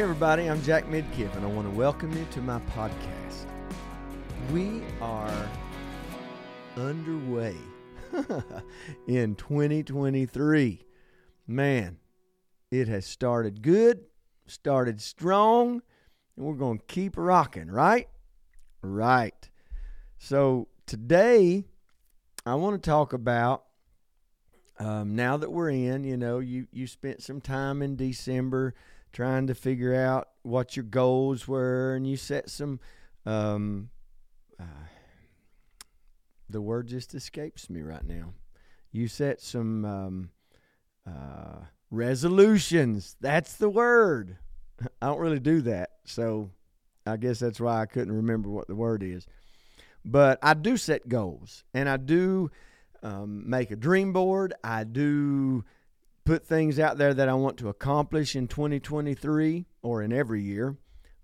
Hey everybody, I'm Jack Midkiff, and I want to welcome you to my podcast. We are underway in 2023. Man, it has started good, started strong, and we're going to keep rocking, right? Right. So today, I want to talk about, now that we're in, you spent some time in December trying to figure out what your goals were, and you set some, the word just escapes me right now. You set some resolutions. That's the word. I don't really do that, so I guess that's why I couldn't remember what the word is. But I do set goals, and I do make a dream board. I do put things out there that I want to accomplish in 2023 or in every year.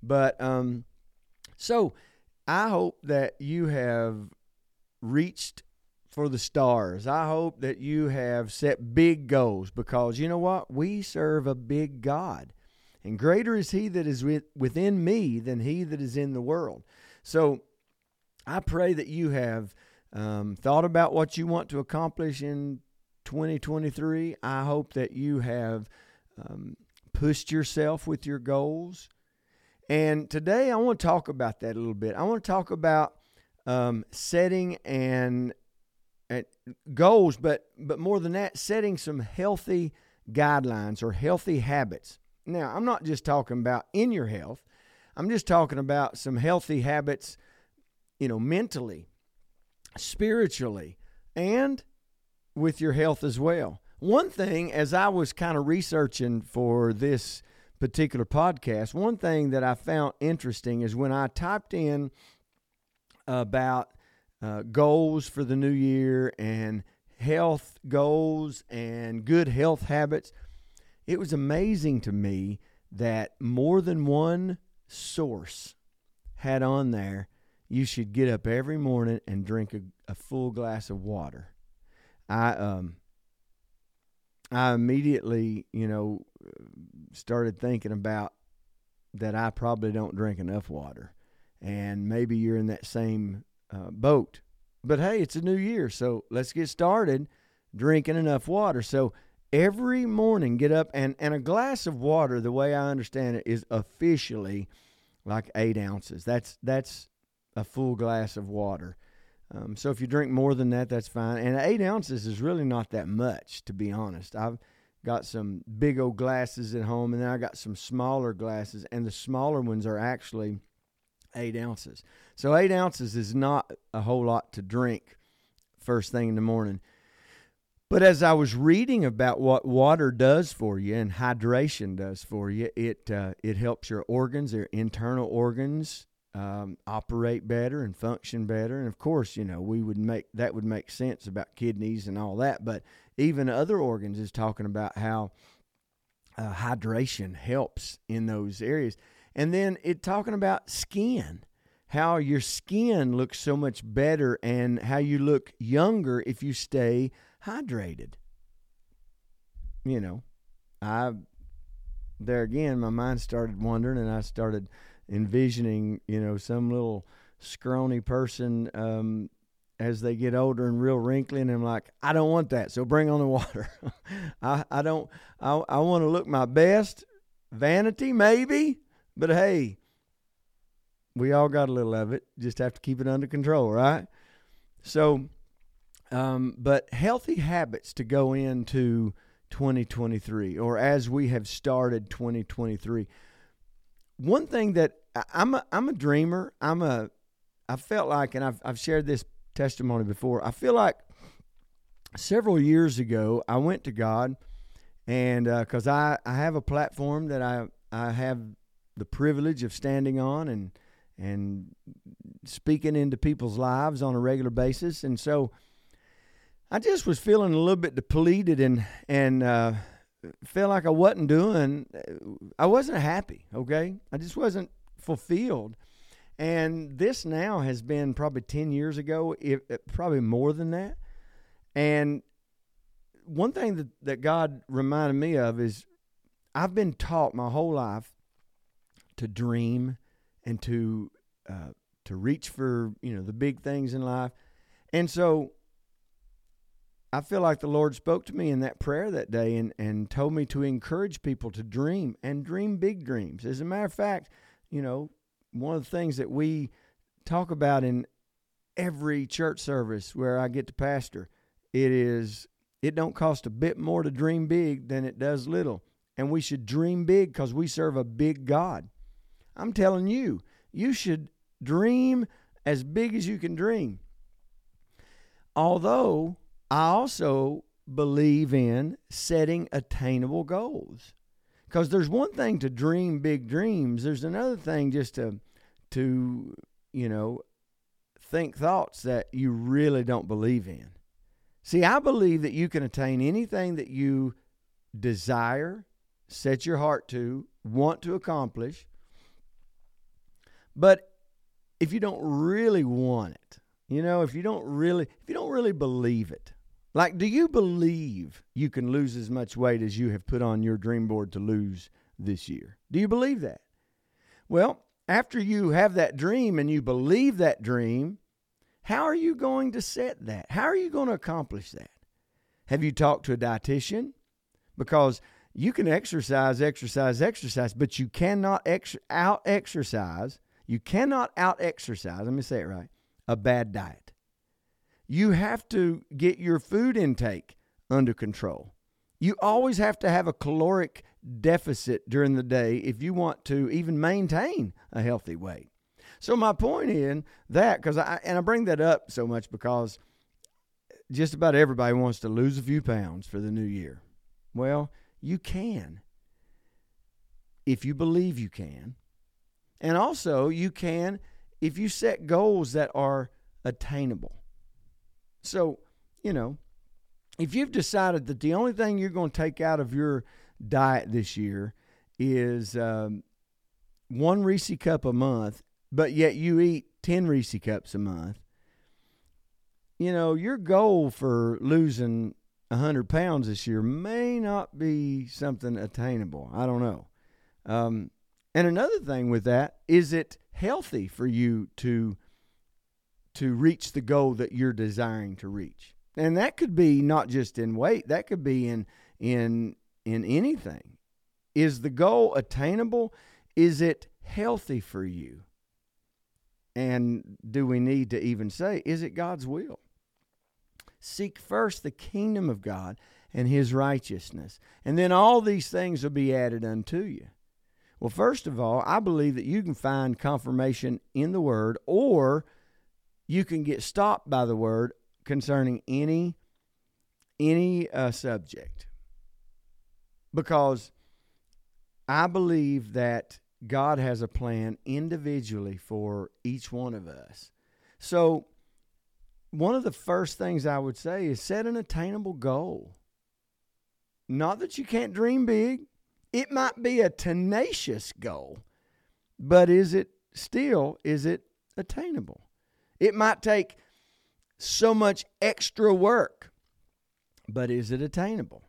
But so I hope that you have reached for the stars. I hope that you have set big goals, because you know what? We serve a big God, and greater is He that is within me than he that is in the world. So I pray that you have thought about what you want to accomplish in 2023. I hope that you have pushed yourself with your goals. And today I want to talk about that a little bit. I want to talk about setting and goals, but more than that, setting some healthy guidelines or healthy habits. Now, I'm not just talking about in your health. I'm just talking about some healthy habits, mentally, spiritually, and with your health as well. One thing, as I was kind of researching for this particular podcast, one thing that I found interesting is when I typed in about goals for the new year and health goals and good health habits, it was amazing to me that more than one source had on there, you should get up every morning and drink a full glass of water. I immediately, started thinking about that I probably don't drink enough water. And maybe you're in that same boat. But hey, it's a new year, so let's get started drinking enough water. So every morning, get up, and a glass of water, the way I understand it, is officially like 8 ounces. That's a full glass of water. So if you drink more than that, that's fine. And 8 ounces is really not that much, to be honest. I've got some big old glasses at home, and then I got some smaller glasses, and the smaller ones are actually 8 ounces. So 8 ounces is not a whole lot to drink first thing in the morning. But as I was reading about what water does for you and hydration does for you, it helps your organs, your internal organs, operate better and function better. And of course, would make sense about kidneys and all that, but even other organs is talking about how hydration helps in those areas. And then it talking about skin, how your skin looks so much better and how you look younger if you stay hydrated. There again, my mind started wandering, and I started envisioning, some little scrawny person as they get older and real wrinkly, and I'm like, I don't want that. So bring on the water. I want to look my best. Vanity, maybe, but hey, we all got a little of it. Just have to keep it under control, right? So, but healthy habits to go into 2023, or as we have started 2023. One thing that I'm a dreamer. I felt like, and I've shared this testimony before. I feel like several years ago I went to God, and because I have a platform that I have the privilege of standing on and speaking into people's lives on a regular basis, and so I just was feeling a little bit depleted and felt like I wasn't happy, okay? I just wasn't fulfilled. And this now has been probably 10 years ago, probably more than that. And one thing that God reminded me of is I've been taught my whole life to dream and to reach for, the big things in life. And so I feel like the Lord spoke to me in that prayer that day and told me to encourage people to dream and dream big dreams. As a matter of fact, one of the things that we talk about in every church service where I get to pastor, it don't cost a bit more to dream big than it does little. And we should dream big because we serve a big God. I'm telling you, you should dream as big as you can dream. Although I also believe in setting attainable goals, because there's one thing to dream big dreams. There's another thing just to think thoughts that you really don't believe in. See, I believe that you can attain anything that you desire, set your heart to, want to accomplish. But if you don't really want it, if you don't really believe it, like, do you believe you can lose as much weight as you have put on your dream board to lose this year? Do you believe that? Well, after you have that dream and you believe that dream, how are you going to set that? How are you going to accomplish that? Have you talked to a dietitian? Because you can exercise, but you cannot out-exercise. You cannot out-exercise, let me say it right, a bad diet. You have to get your food intake under control. You always have to have a caloric deficit during the day if you want to even maintain a healthy weight. So my point in that, because I bring that up so much because just about everybody wants to lose a few pounds for the new year. Well, you can if you believe you can. And also you can if you set goals that are attainable. So, if you've decided that the only thing you're going to take out of your diet this year is one Reese's cup a month, but yet you eat 10 Reese's cups a month, your goal for losing 100 pounds this year may not be something attainable. I don't know. And another thing with that, is it healthy for you to reach the goal that you're desiring to reach? And that could be not just in weight, that could be in anything. Is the goal attainable? Is it healthy for you? And do we need to even say, is it God's will? Seek first the kingdom of God and his righteousness, and then all these things will be added unto you. Well, first of all, I believe that you can find confirmation in the Word, or you can get stopped by the Word concerning any subject. Because I believe that God has a plan individually for each one of us. So one of the first things I would say is set an attainable goal. Not that you can't dream big. It might be a tenacious goal, but is it attainable? It might take so much extra work, but is it attainable?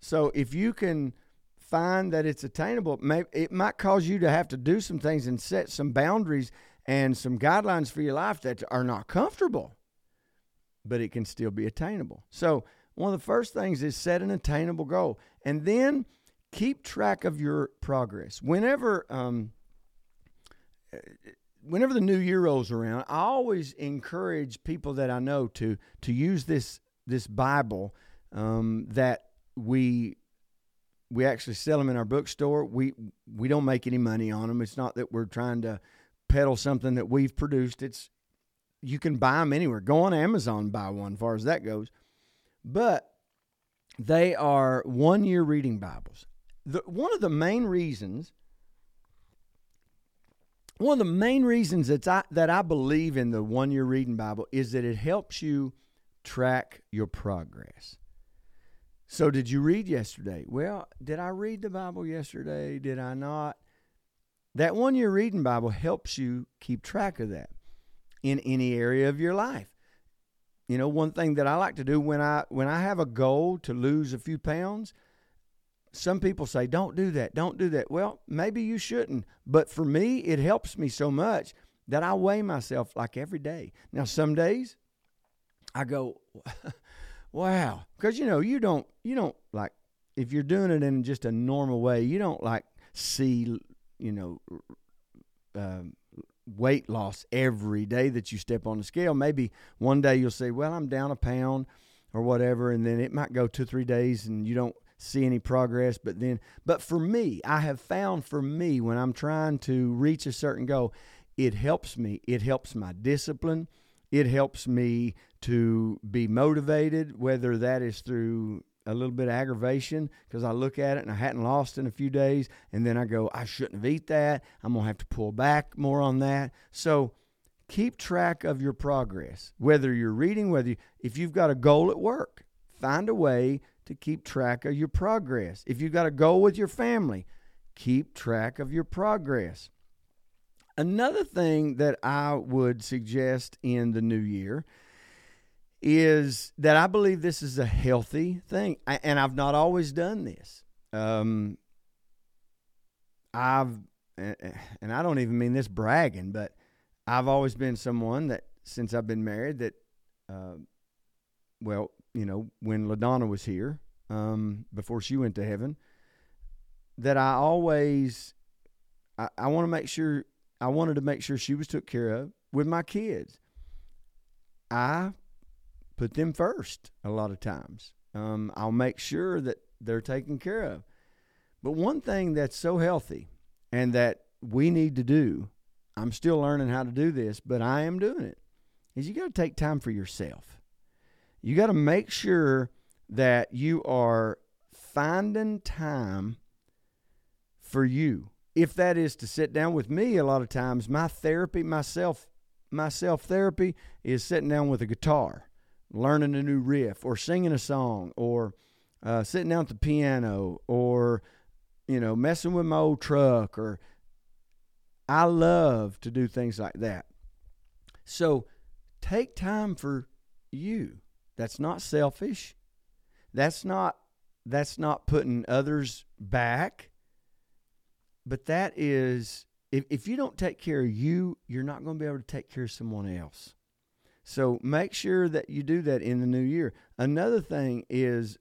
So if you can find that it's attainable, maybe it might cause you to have to do some things and set some boundaries and some guidelines for your life that are not comfortable, but it can still be attainable. So one of the first things is set an attainable goal, and then keep track of your progress. Whenever the new year rolls around, I always encourage people that I know to use this Bible that we actually sell them in our bookstore. We don't make any money on them. It's not that we're trying to peddle something that we've produced. You can buy them anywhere. Go on Amazon and buy one, as far as that goes. But they are one-year reading Bibles. One of the main reasons that I believe in the one-year reading Bible is that it helps you track your progress. So did you read yesterday? Well, did I read the Bible yesterday? Did I not? That one-year reading Bible helps you keep track of that in any area of your life. One thing that I like to do when I have a goal to lose a few pounds, Some people say, don't do that, don't do that. Well, maybe you shouldn't. But for me, it helps me so much that I weigh myself like every day. Now, some days I go, wow. Because, you know, you don't like, if you're doing it in just a normal way, you don't like see, you know, weight loss every day that you step on the scale. Maybe one day you'll say, well, I'm down a pound or whatever. And then it might go 2-3 days and you don't see any progress. But for me, I have found for me when I'm trying to reach a certain goal, it helps me. It helps my discipline. It helps me to be motivated, whether that is through a little bit of aggravation because I look at it and I hadn't lost in a few days, and then I go, I shouldn't have eaten that. I'm going to have to pull back more on that. So keep track of your progress, whether you're reading, if you've got a goal at work, find a way to keep track of your progress. If you've got a goal with your family, keep track of your progress. Another thing that I would suggest in the new year is that I believe this is a healthy thing, and I've not always done this. And I don't even mean this bragging, but I've always been someone that, since I've been married, that, when LaDonna was here, before she went to heaven, that I wanted to make sure she was took care of with my kids. I put them first a lot of times. I'll make sure that they're taken care of. But one thing that's so healthy and that we need to do, I'm still learning how to do this, but I am doing it, is you got to take time for yourself. You got to make sure that you are finding time for you. If that is to sit down with me, a lot of times my therapy, my self-therapy is sitting down with a guitar, learning a new riff, or singing a song, or sitting down at the piano, or, you know, messing with my old truck. Or I love to do things like that. So take time for you. That's not selfish. That's not putting others back. But that is, if you don't take care of you, you're not going to be able to take care of someone else. So make sure that you do that in the new year. Another thing is,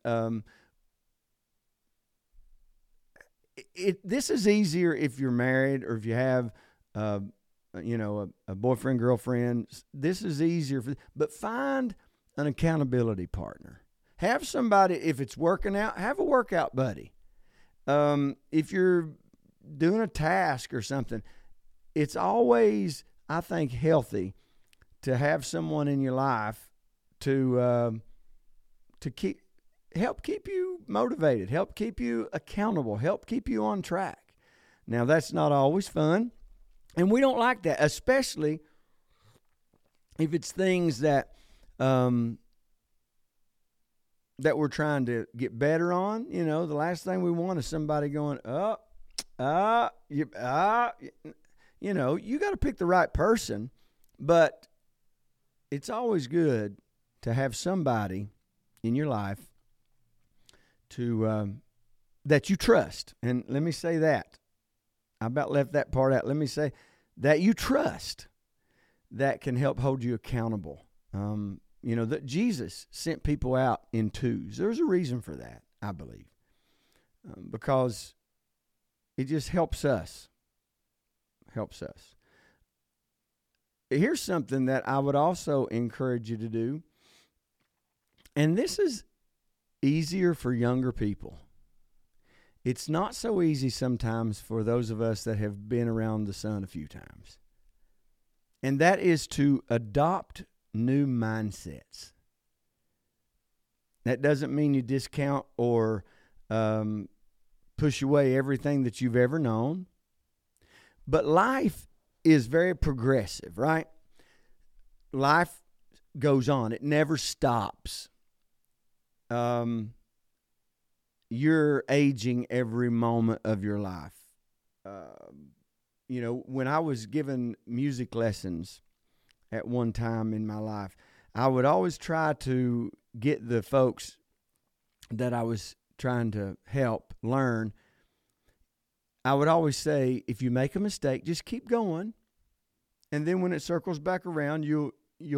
this is easier if you're married or if you have, a boyfriend, girlfriend. This is easier. But find an accountability partner. Have somebody, if it's working out, have a workout buddy. If you're doing a task or something, it's always, I think, healthy to have someone in your life to help keep you motivated, help keep you accountable, help keep you on track. Now, that's not always fun, and we don't like that, especially if it's things that that we're trying to get better on. You know, the last thing we want is somebody going, you got to pick the right person, but it's always good to have somebody in your life that you trust. And let me say that. I about left that part out. Let me say that you trust, that can help hold you accountable. That Jesus sent people out in twos. There's a reason for that, I believe, because it just helps us. Here's something that I would also encourage you to do, and this is easier for younger people. It's not so easy sometimes for those of us that have been around the sun a few times, and that is to adopt new mindsets. That doesn't mean you discount or push away everything that you've ever known. But life is very progressive, right? Life goes on. It never stops. You're aging every moment of your life. When I was given music lessons at one time in my life, I would always try to get the folks that I was trying to help learn, I would always say, if you make a mistake, just keep going. And then when it circles back around, you'll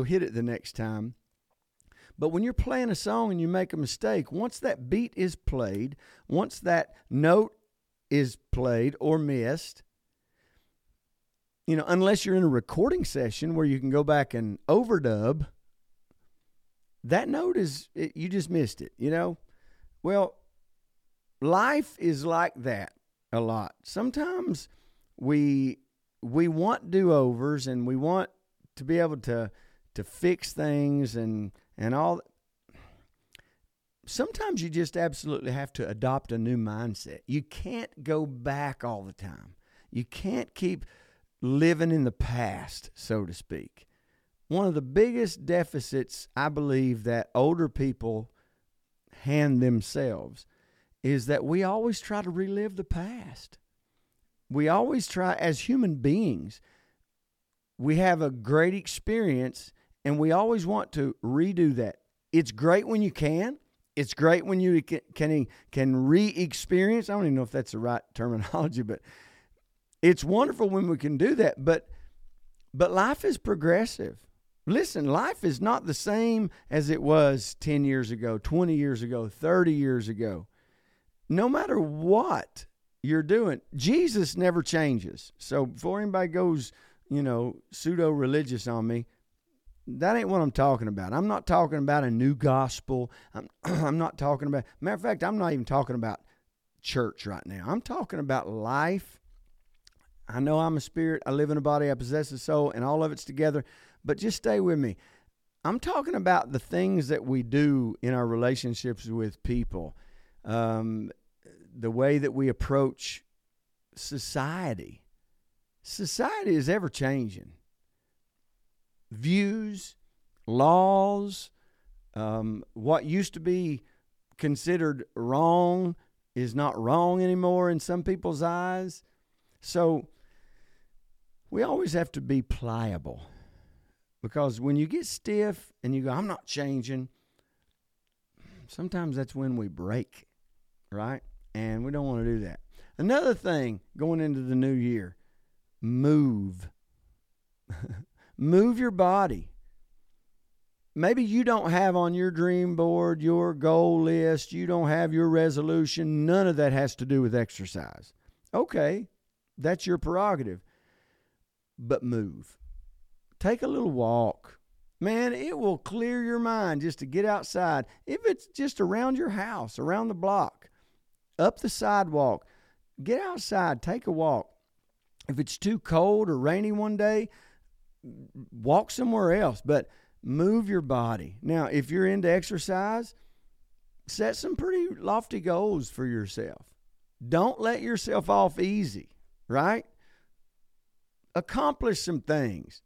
hit it the next time. But when you're playing a song and you make a mistake, once that beat is played, once that note is played or missed, you know, unless you're in a recording session where you can go back and overdub, that note you just missed it, you know? Well, life is like that a lot. Sometimes we want do-overs and we want to be able to fix things and all. Sometimes you just absolutely have to adopt a new mindset. You can't go back all the time. You can't keep living in the past, so to speak. One of the biggest deficits, I believe, that older people hand themselves is that we always try to relive the past. We always try, as human beings, we have a great experience and we always want to redo that. It's great when you can. It's great when you can re-experience. I don't even know if that's the right terminology, but it's wonderful when we can do that. But life is progressive. Listen, life is not the same as it was 10 years ago, 20 years ago, 30 years ago. No matter what you're doing, Jesus never changes. So before anybody goes, you know, pseudo-religious on me, that ain't what I'm talking about. I'm not talking about a new gospel. I'm not talking about, matter of fact, I'm not even talking about church right now. I'm talking about life. I know I'm a spirit. I live in a body. I possess a soul, and all of it's together. But just stay with me. I'm talking about the things that we do in our relationships with people, the way that we approach society. Society is ever changing. Views, laws, what used to be considered wrong is not wrong anymore in some people's eyes. So we always have to be pliable, because when you get stiff and you go, I'm not changing, sometimes that's when we break, right? And we don't want to do that. Another thing going into the new year, move. Move your body. Maybe you don't have on your dream board, your goal list, you don't have your resolution. None of that has to do with exercise. Okay, that's your prerogative. But move. Take a little walk. Man, it will clear your mind just to get outside. If it's just around your house, around the block, up the sidewalk, get outside, take a walk. If it's too cold or rainy one day, walk somewhere else, but move your body. Now, if you're into exercise, set some pretty lofty goals for yourself. Don't let yourself off easy, right? Accomplish some things.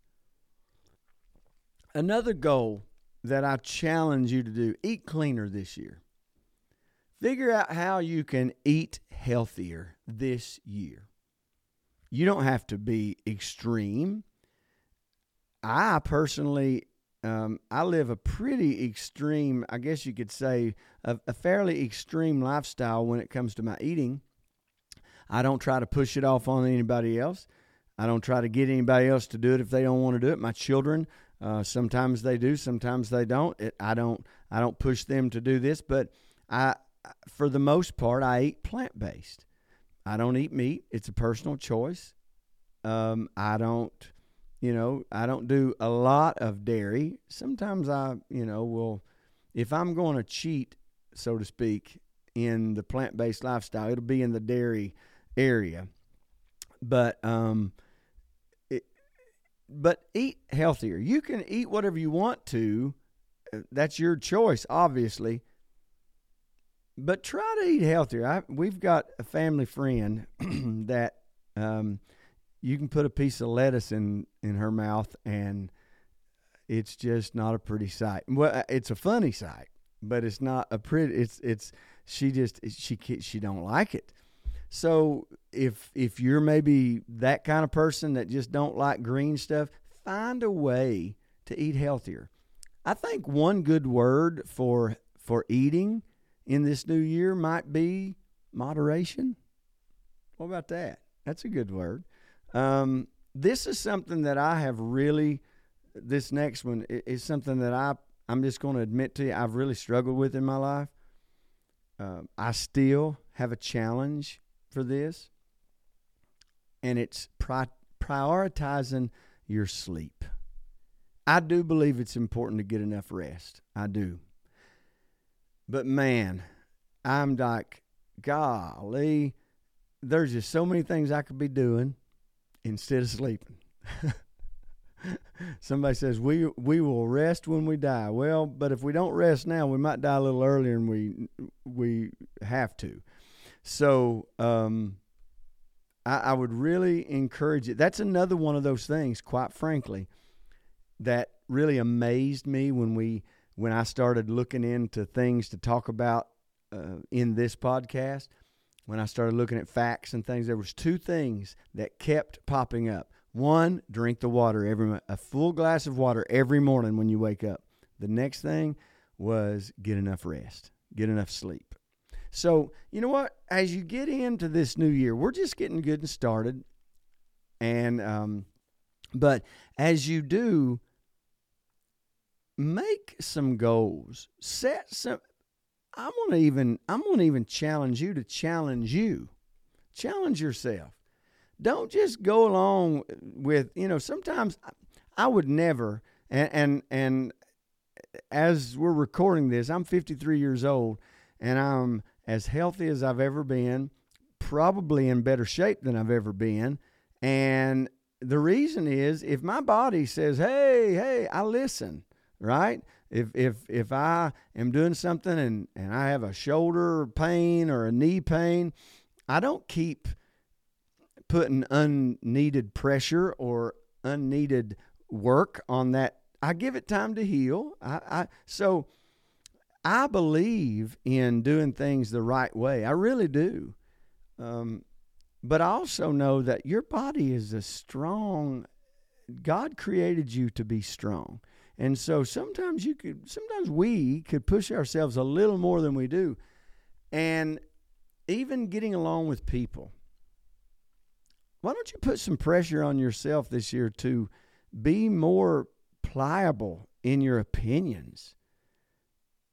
Another goal that I challenge you to do, eat cleaner this year. Figure out how you can eat healthier this year. You don't have to be extreme. I personally, I live a pretty extreme, I guess you could say, a fairly extreme lifestyle when it comes to my eating. I don't try to push it off on anybody else. I don't try to get anybody else to do it if they don't want to do it. My children, sometimes they do, sometimes they don't. I don't push them to do this, but for the most part, I eat plant-based. I don't eat meat. It's a personal choice. I don't do a lot of dairy. Sometimes I will, if I'm going to cheat, so to speak, in the plant-based lifestyle, it'll be in the dairy area. But eat healthier. You can eat whatever you want to. That's your choice, obviously. But try to eat healthier. We've got a family friend that you can put a piece of lettuce in her mouth, and it's just not a pretty sight. Well, it's a funny sight, but it's not a pretty. She don't like it. So if you're maybe that kind of person that just don't like green stuff, find a way to eat healthier. I think one good word for eating in this new year might be moderation. What about that? That's a good word. This is something that I have really, this next one is something that I'm just going to admit to you, I've really struggled with in my life. I still have a challenge for this, and it's prioritizing your sleep. I do believe it's important to get enough rest. I do. But man, I'm like, golly, there's just so many things I could be doing instead of sleeping. Somebody says, we will rest when we die. Well, but if we don't rest now, we might die a little earlier than we have to. So I would really encourage it. That's another one of those things, quite frankly, that really amazed me when I started looking into things to talk about in this podcast. When I started looking at facts and things, there was two things that kept popping up. One, drink the water a full glass of water every morning when you wake up. The next thing was get enough rest, get enough sleep. So, you know what? As you get into this new year, we're just getting good and started. And but as you do, make some goals. Set some. I'm gonna even challenge you to challenge you. Challenge yourself. Don't just go along with, sometimes I would never, and as we're recording this, I'm 53 years old, and I'm as healthy as I've ever been, probably in better shape than I've ever been. And the reason is, if my body says, hey, I listen, right? If I am doing something and I have a shoulder pain or a knee pain, I don't keep putting unneeded pressure or unneeded work on that. I give it time to heal. So I believe in doing things the right way. I really do. But I also know that your body is God created you to be strong. And so sometimes we could push ourselves a little more than we do. And even getting along with people. Why don't you put some pressure on yourself this year to be more pliable in your opinions?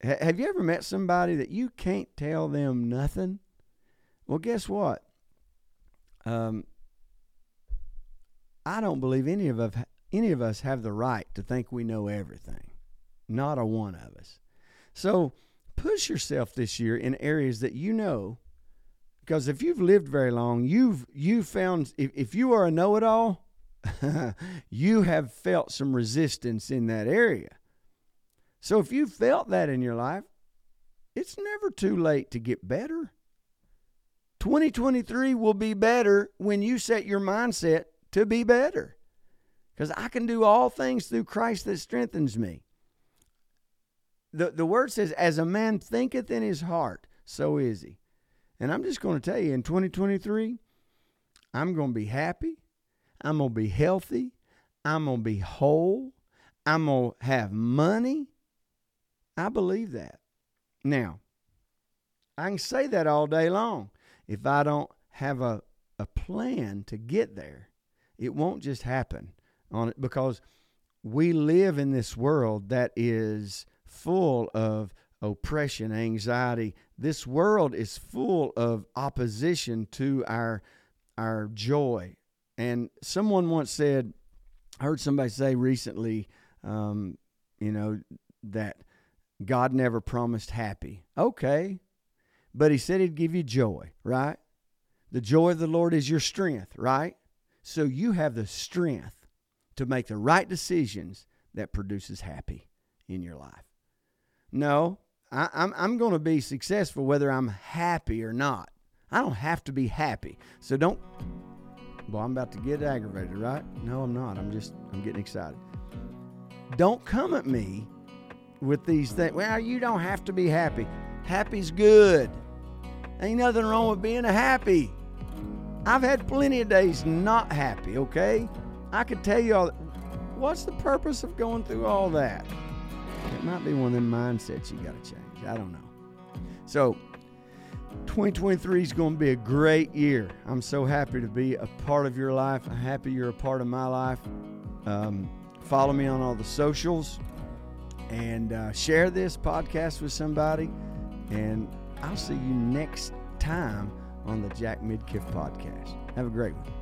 Have you ever met somebody that you can't tell them nothing? Well, guess what? I don't believe any of us have the right to think we know everything. Not a one of us. So push yourself this year in areas that you know. Because if you've lived very long, you've found, if you are a know-it-all, you have felt some resistance in that area. So if you felt that in your life, it's never too late to get better. 2023 will be better when you set your mindset to be better. Because I can do all things through Christ that strengthens me. The word says, as a man thinketh in his heart, so is he. And I'm just going to tell you, in 2023, I'm going to be happy. I'm going to be healthy. I'm going to be whole. I'm going to have money. I believe that. Now, I can say that all day long. If I don't have a plan to get there, it won't just happen on it, because we live in this world that is full of oppression, anxiety. This world is full of opposition to our joy. And someone once said, I heard somebody say recently, that God never promised happy. Okay. But he said he'd give you joy, right? The joy of the Lord is your strength, right? So you have the strength to make the right decisions that produces happy in your life. No. I'm going to be successful whether I'm happy or not. I don't have to be happy. So don't... Well, I'm about to get aggravated, right? No, I'm not. I'm getting excited. Don't come at me with these things. Well, you don't have to be happy. Happy's good. Ain't nothing wrong with being happy. I've had plenty of days not happy, okay? I could tell you all that. What's the purpose of going through all that? It might be one of them mindsets you got to change. I don't know. So 2023 is going to be a great year. I'm so happy to be a part of your life. I'm happy you're a part of my life. Follow me on all the socials and share this podcast with somebody. And I'll see you next time on the Jack Midkiff podcast. Have a great one.